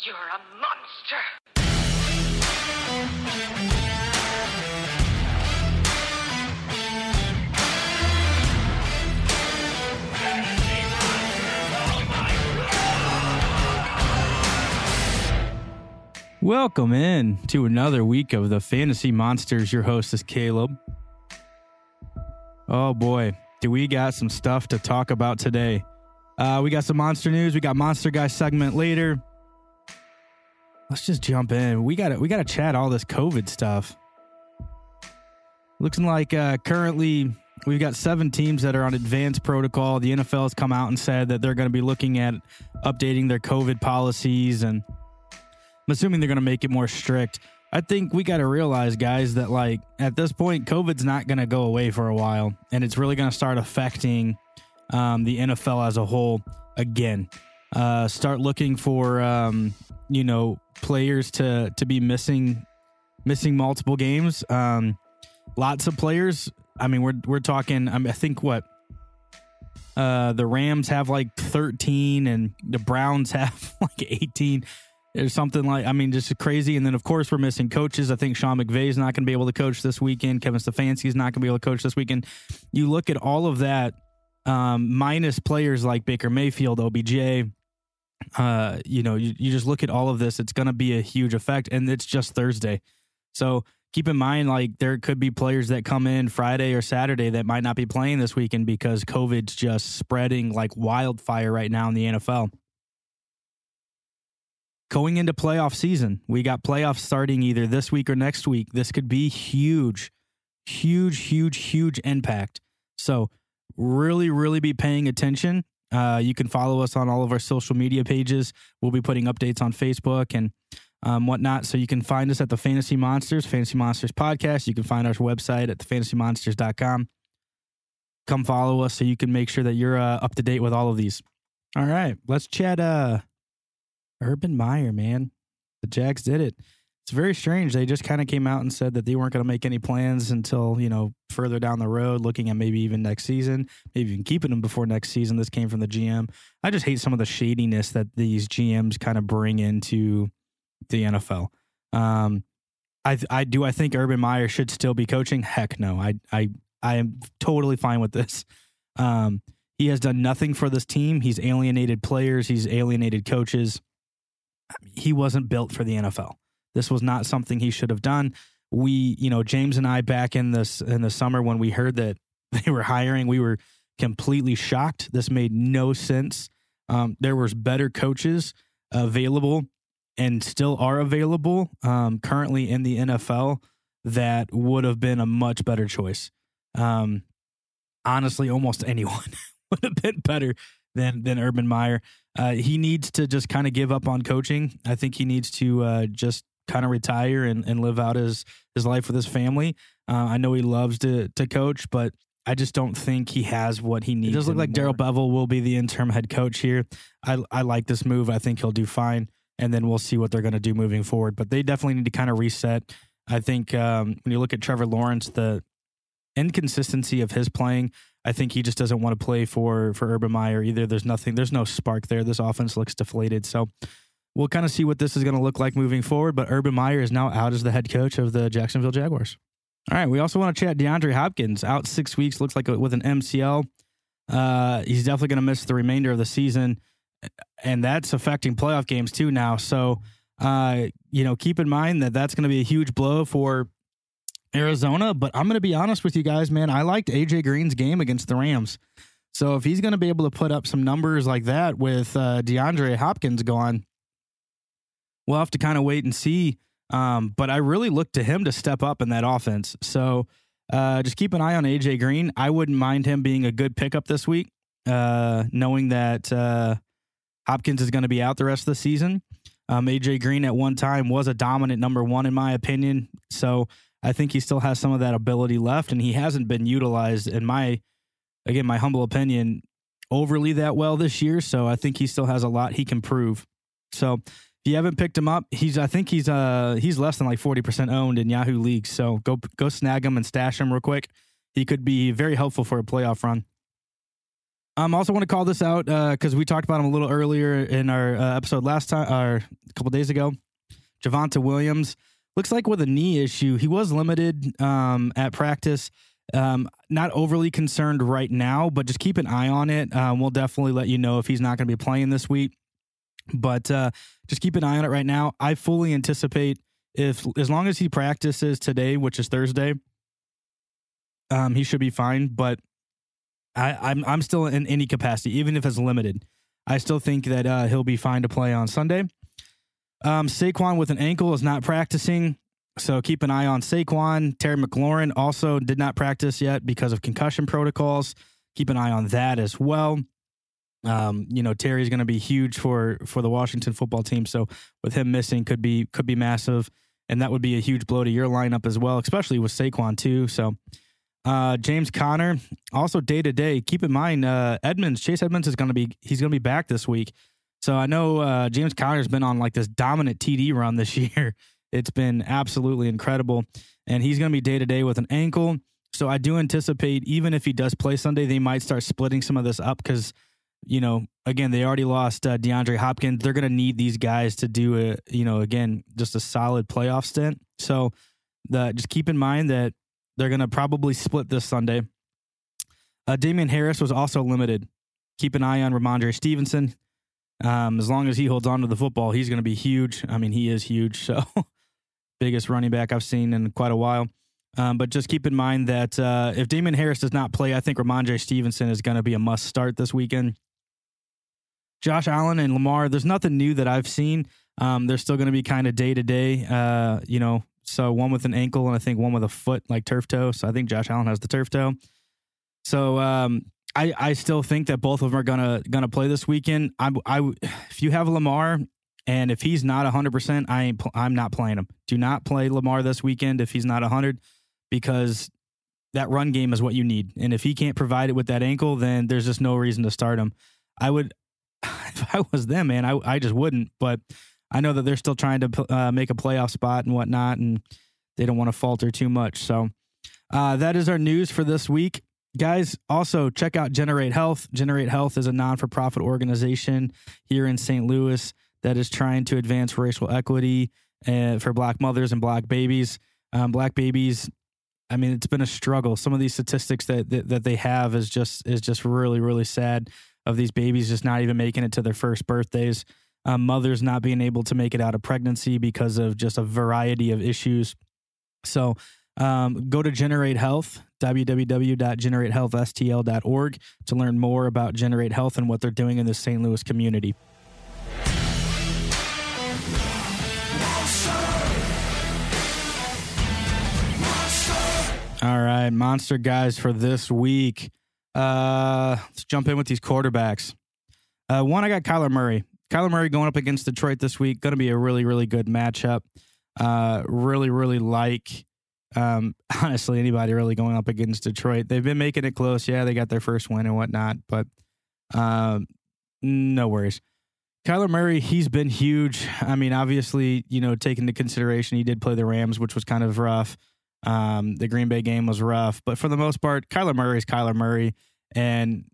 You're a monster. Welcome in to another week of the Fantasy Monsters. Your host is Caleb. Oh boy, do we got some stuff to talk about today. We got some monster news. We got Monster Guys segment later. Let's just jump in. We gotta chat all this COVID stuff. Looks like currently we've got 7 teams that are on advanced protocol. The NFL has come out and said that they're going to be looking at updating their COVID policies, and I'm assuming they're going to make it more strict. I think we got to realize, guys, that like at this point, COVID's not going to go away for a while, and it's really going to start affecting the NFL as a whole again. Start looking for players to be missing multiple games. Lots of players. I mean, we're talking. I think what the Rams have like 13, and the Browns have like 18. There's something like, I mean, just crazy. And then, of course, we're missing coaches. I think Sean McVay is not going to be able to coach this weekend. Kevin Stefanski is not going to be able to coach this weekend. You look at all of that, minus players like Baker Mayfield, OBJ. You just look at all of this. It's going to be a huge effect, and it's just Thursday. So keep in mind, like, there could be players that come in Friday or Saturday that might not be playing this weekend because COVID's just spreading like wildfire right now in the NFL. Going into playoff season, we got playoffs starting either this week or next week. This could be huge impact. So really, really be paying attention. You can follow us on all of our social media pages. We'll be putting updates on Facebook and whatnot. So you can find us at the Fantasy Monsters, Fantasy Monsters Podcast. You can find our website at thefantasymonsters.com. Come follow us so you can make sure that you're up to date with all of these. All right, let's chat. Urban Meyer, man. The Jags did it. It's very strange. They just kind of came out and said that they weren't going to make any plans until, further down the road, looking at maybe even next season, maybe even keeping them before next season. This came from the GM. I just hate some of the shadiness that these GMs kind of bring into the NFL. I think Urban Meyer should still be coaching? Heck no. I am totally fine with this. He has done nothing for this team. He's alienated players. He's alienated coaches. He wasn't built for the NFL. This was not something he should have done. We, James and I back in the summer when we heard that they were hiring, we were completely shocked. This made no sense. There was better coaches available and still are available currently in the NFL that would have been a much better choice. Honestly, almost anyone would have been better than Urban Meyer. He needs to just kind of give up on coaching. I think he needs to just kind of retire and live out his life with his family. I know he loves to coach, but I just don't think he has what he needs. It does look like Darryl Bevel will be the interim head coach here. I like this move. I think he'll do fine, and then we'll see what they're going to do moving forward. But they definitely need to kind of reset. I think when you look at Trevor Lawrence, the inconsistency of his playing, I think he just doesn't want to play for Urban Meyer either. There's no spark there. This offense looks deflated. So we'll kind of see what this is going to look like moving forward. But Urban Meyer is now out as the head coach of the Jacksonville Jaguars. All right. We also want to chat DeAndre Hopkins, out 6 weeks, looks like with an MCL. He's definitely going to miss the remainder of the season. And that's affecting playoff games too now. So, keep in mind that that's going to be a huge blow for Arizona, but I'm going to be honest with you guys, man. I liked AJ Green's game against the Rams. So if he's going to be able to put up some numbers like that with DeAndre Hopkins gone, we'll have to kind of wait and see. But I really look to him to step up in that offense. So just keep an eye on AJ Green. I wouldn't mind him being a good pickup this week, knowing that Hopkins is going to be out the rest of the season. AJ Green at one time was a dominant number one, in my opinion. So I think he still has some of that ability left, and he hasn't been utilized, in my humble opinion, overly that well this year. So I think he still has a lot he can prove. So if you haven't picked him up, he's less than like 40% owned in Yahoo leagues. So go snag him and stash him real quick. He could be very helpful for a playoff run. I also want to call this out because we talked about him a little earlier in our episode last time, or a couple days ago. Javonta Williams looks like with a knee issue, he was limited at practice. Not overly concerned right now, but just keep an eye on it. We'll definitely let you know if he's not going to be playing this week. But just keep an eye on it right now. I fully anticipate as long as he practices today, which is Thursday, he should be fine. But I'm still in any capacity, even if it's limited. I still think that he'll be fine to play on Sunday. Saquon with an ankle is not practicing, so keep an eye on Saquon. Terry McLaurin also did not practice yet because of concussion protocols. Keep an eye on that as well. Terry's going to be huge for the Washington football team. So with him missing could be massive. And that would be a huge blow to your lineup as well, especially with Saquon too. So James Conner also day to day, keep in mind, Chase Edmonds is going to be, he's going to be back this week. So I know James Conner's been on like this dominant TD run this year. It's been absolutely incredible. And he's going to be day to day with an ankle. So I do anticipate even if he does play Sunday, they might start splitting some of this up because, again, they already lost DeAndre Hopkins. They're going to need these guys to do, again, just a solid playoff stint. So just keep in mind that they're going to probably split this Sunday. Damian Harris was also limited. Keep an eye on Ramondre Stevenson. As long as he holds on to the football, he's going to be huge. I mean, he is huge. So biggest running back I've seen in quite a while. But just keep in mind that if Damian Harris does not play, I think Ramondre Stevenson is going to be a must start this weekend. Josh Allen and Lamar, there's nothing new that I've seen. They're still going to be kind of day-to-day, so one with an ankle and I think one with a foot, like turf toe. So I think Josh Allen has the turf toe. So I still think that both of them are going to play this weekend. If you have Lamar and if he's not 100%, I'm not playing him. Do not play Lamar this weekend if he's not 100 because that run game is what you need. And if he can't provide it with that ankle, then there's just no reason to start him. If I was them, man, I just wouldn't. But I know that they're still trying to make a playoff spot and whatnot, and they don't want to falter too much. So that is our news for this week. Guys, also check out Generate Health. Generate Health is a non-for-profit organization here in St. Louis that is trying to advance racial equity for Black mothers and Black babies. Black babies, I mean, it's been a struggle. Some of these statistics that they have is just really, really sad. Of these babies just not even making it to their first birthdays, mothers not being able to make it out of pregnancy because of just a variety of issues. So go to Generate Health, www.generatehealthstl.org to learn more about Generate Health and what they're doing in the St. Louis community. All right, Monster Guys for this week. Let's jump in with these quarterbacks. One, I got Kyler Murray. Kyler Murray going up against Detroit this week. Going to be a really, really good matchup. Really, really like, honestly, anybody really going up against Detroit. They've been making it close. Yeah, they got their first win and whatnot, but no worries. Kyler Murray, he's been huge. I mean, obviously, taking into consideration he did play the Rams, which was kind of rough. The Green Bay game was rough, but for the most part, Kyler Murray is Kyler Murray, and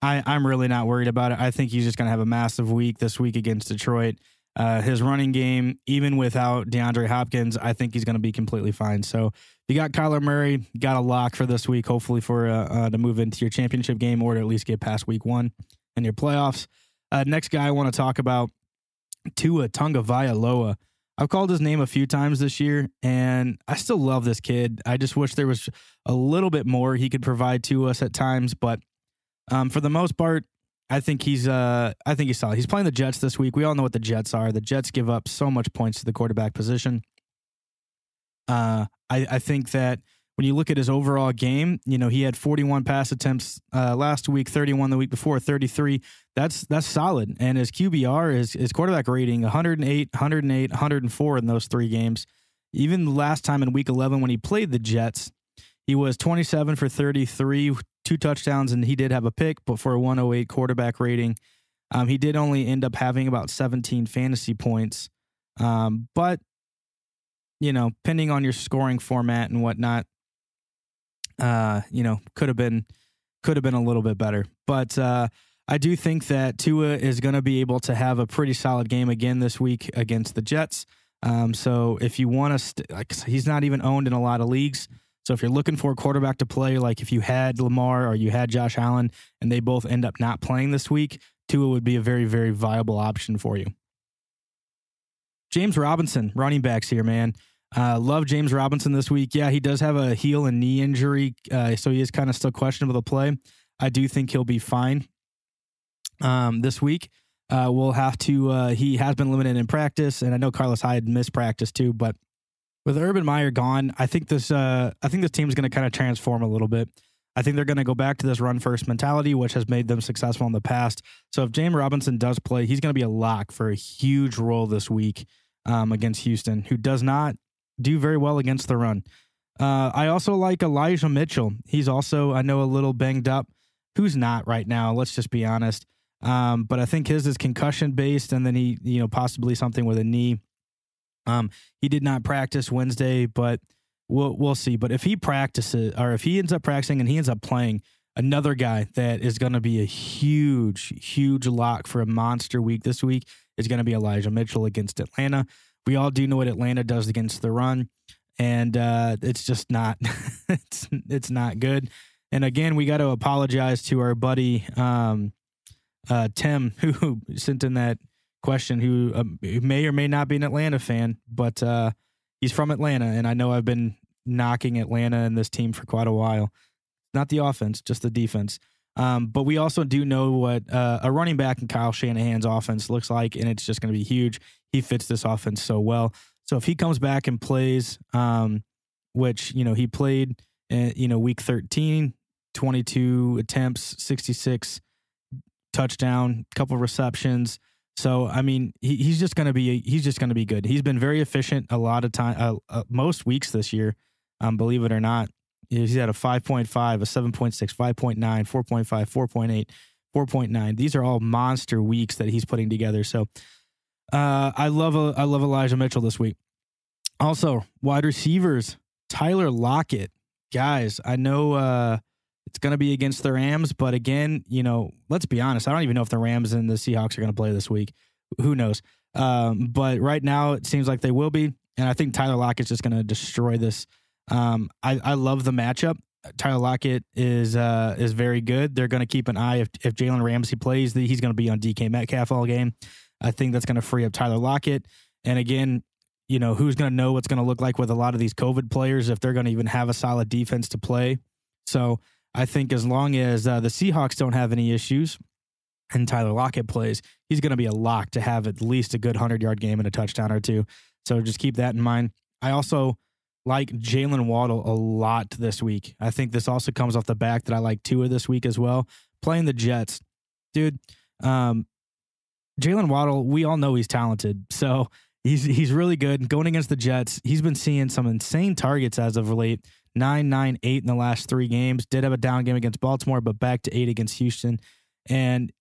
I'm really not worried about it. I think he's just going to have a massive week this week against Detroit. His running game, even without DeAndre Hopkins, I think he's going to be completely fine. So you got Kyler Murray, got a lock for this week, hopefully for to move into your championship game or to at least get past week one in your playoffs. Next guy I want to talk about, Tua Tagovailoa. I've called his name a few times this year, and I still love this kid. I just wish there was a little bit more he could provide to us at times, but for the most part, I think he's solid. He's playing the Jets this week. We all know what the Jets are. The Jets give up so much points to the quarterback position. I think that when you look at his overall game, he had 41 pass attempts last week, 31 the week before, 33. That's solid. And his QBR, his quarterback rating, 104 in those three games. Even the last time in week 11 when he played the Jets, he was 27 for 33, 2 touchdowns, and he did have a pick, but for a 108 quarterback rating. He did only end up having about 17 fantasy points. But, depending on your scoring format and whatnot, could have been could have been a little bit better. But I do think that Tua is going to be able to have a pretty solid game again this week against the Jets. So if you want to, he's not even owned in a lot of leagues. So if you're looking for a quarterback to play, like if you had Lamar or you had Josh Allen and they both end up not playing this week, Tua would be a very, very viable option for you. James Robinson, running backs here, man. Love James Robinson this week. Yeah, he does have a heel and knee injury, so he is kind of still questionable to play. I do think he'll be fine this week. We'll have to, he has been limited in practice, and I know Carlos Hyde missed practice too, but with Urban Meyer gone, I think this team's going to kind of transform a little bit. I think they're going to go back to this run-first mentality, which has made them successful in the past. So if James Robinson does play, he's going to be a lock for a huge role this week against Houston, who does not do very well against the run. I also like Elijah Mitchell. He's also, I know, a little banged up. Who's not right now? Let's just be honest. But I think his is concussion-based, and then he, you know, possibly something with a knee. He did not practice Wednesday, but we'll see. But if he practices, or if he ends up practicing and he ends up playing, another guy that is going to be a huge, huge lock for a monster week this week is going to be Elijah Mitchell against Atlanta. We all do know what Atlanta does against the run, and it's just not it's not good. And again, we got to apologize to our buddy Tim, who sent in that question, who may or may not be an Atlanta fan, but he's from Atlanta, and I know I've been knocking Atlanta and this team for quite a while. Not the offense, just the defense. But we also do know what a running back in Kyle Shanahan's offense looks like, and it's just going to be huge. He fits this offense so well. So if he comes back and plays, which, you know, he played, you know, week 13, 22 attempts, 66 touchdown, couple receptions. So, I mean, he's just going to be, good. He's been very efficient a lot of time, most weeks this year, believe it or not. He's had a 5.5, a 7.6, 5.9, 4.5, 4.8, 4.9. These are all monster weeks that he's putting together. So I love Elijah Mitchell this week. Also, wide receivers, Tyler Lockett. Guys, I know it's going to be against the Rams, but again, you know, let's be honest. I don't even know if the Rams and the Seahawks are going to play this week. Who knows? But right now it seems like they will be, and I think Tyler Lockett's just going to destroy this. I love the matchup. Tyler Lockett is very good. They're going to keep an eye. If Jalen Ramsey plays, he's going to be on DK Metcalf all game. I think that's going to free up Tyler Lockett. And again, you know, who's going to know what's going to look like with a lot of these COVID players, if they're going to even have a solid defense to play. So I think as long as the Seahawks don't have any issues and Tyler Lockett plays, he's going to be a lock to have at least a good 100-yard game and a touchdown or two. So just keep that in mind. I also like Jalen Waddle a lot this week. I think this also comes off the back that I like Tua this week as well. Playing the Jets. Dude, Jalen Waddle, we all know he's talented. So he's really good. Going against the Jets, he's been seeing some insane targets as of late. 9, 9, 8 in the last three games. Did have a down game against Baltimore, but back to 8 against Houston. And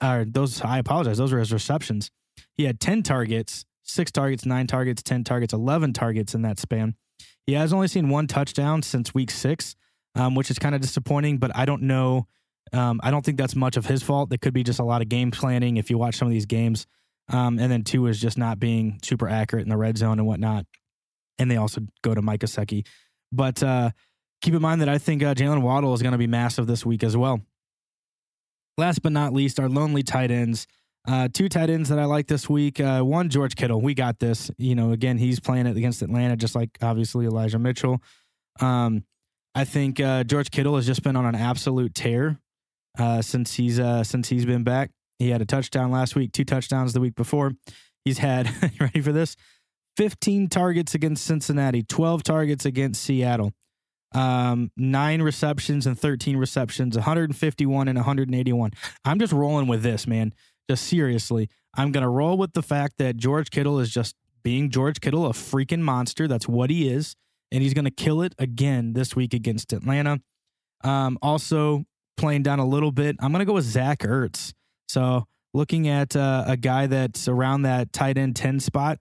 those were his receptions. He had 10 targets, 6 targets, 9 targets, 10 targets, 11 targets in that span. He has only seen one touchdown since week 6, which is kind of disappointing, but I don't know. I don't think that's much of his fault. It could be just a lot of game planning if you watch some of these games. And then Tua is just not being super accurate in the red zone and whatnot. And they also go to Mike Gesicki. But keep in mind that I think Jalen Waddle is going to be massive this week as well. Last but not least, our lonely tight ends. Two tight ends that I like this week. One, George Kittle. We got this. You know, again, he's playing it against Atlanta, just like obviously Elijah Mitchell. I think George Kittle has just been on an absolute tear since he's been back. He had a touchdown last week, 2 touchdowns the week before. He's had you ready for this? 15 targets against Cincinnati, 12 targets against Seattle, 9 receptions and 13 receptions, 151 and 181. I'm just rolling with this, man. Just seriously, I'm going to roll with the fact that George Kittle is just being George Kittle, a freaking monster. That's what he is. And he's going to kill it again this week against Atlanta. Also playing down a little bit, I'm going to go with Zach Ertz. So looking at a guy that's around that tight end 10 spot,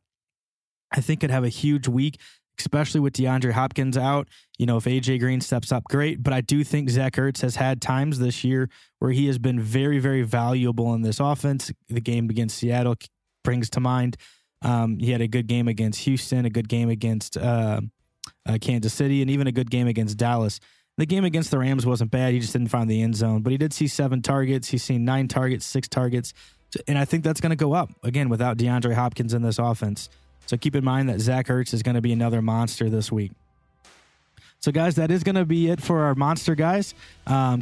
I think could have a huge week. especially with DeAndre Hopkins out. You know, if AJ Green steps up, great. But I do think Zach Ertz has had times this year where he has been very, very valuable in this offense. The game against Seattle brings to mind. He had a good game against Houston, a good game against Kansas City, and even a good game against Dallas. The game against the Rams wasn't bad. He just didn't find the end zone, but he did see 7 targets. He's seen 9 targets, 6 targets. And I think that's going to go up again without DeAndre Hopkins in this offense. So keep in mind that Zach Ertz is going to be another monster this week. So guys, that is going to be it for our Monster Guys.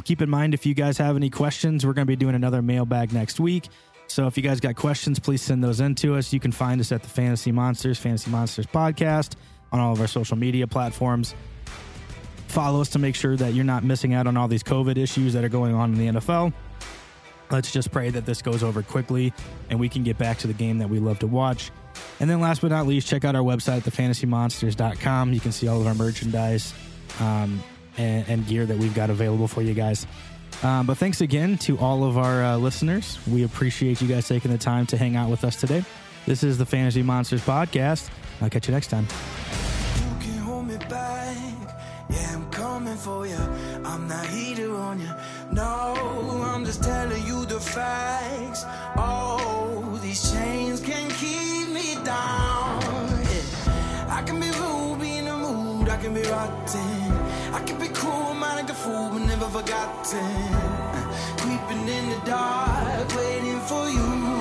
Keep in mind, if you guys have any questions, we're going to be doing another mailbag next week. So if you guys got questions, please send those in to us. You can find us at the Fantasy Monsters podcast on all of our social media platforms. Follow us to make sure that you're not missing out on all these COVID issues that are going on in the NFL. Let's just pray that this goes over quickly and we can get back to the game that we love to watch. And then last but not least, check out our website, thefantasymonsters.com. You can see all of our merchandise and gear that we've got available for you guys. But thanks again to all of our listeners. We appreciate you guys taking the time to hang out with us today. This is the Fantasy Monsters podcast. I'll catch you next time. You can hold me back. Yeah, I'm coming for you. I'm not heater on you. No, I'm just telling you the facts. Oh, these chains can keep me down. Yeah. I can be rude, be in the mood. I can be rotten. I can be cruel, minded the fool, but never forgotten. Creeping in the dark, waiting for you.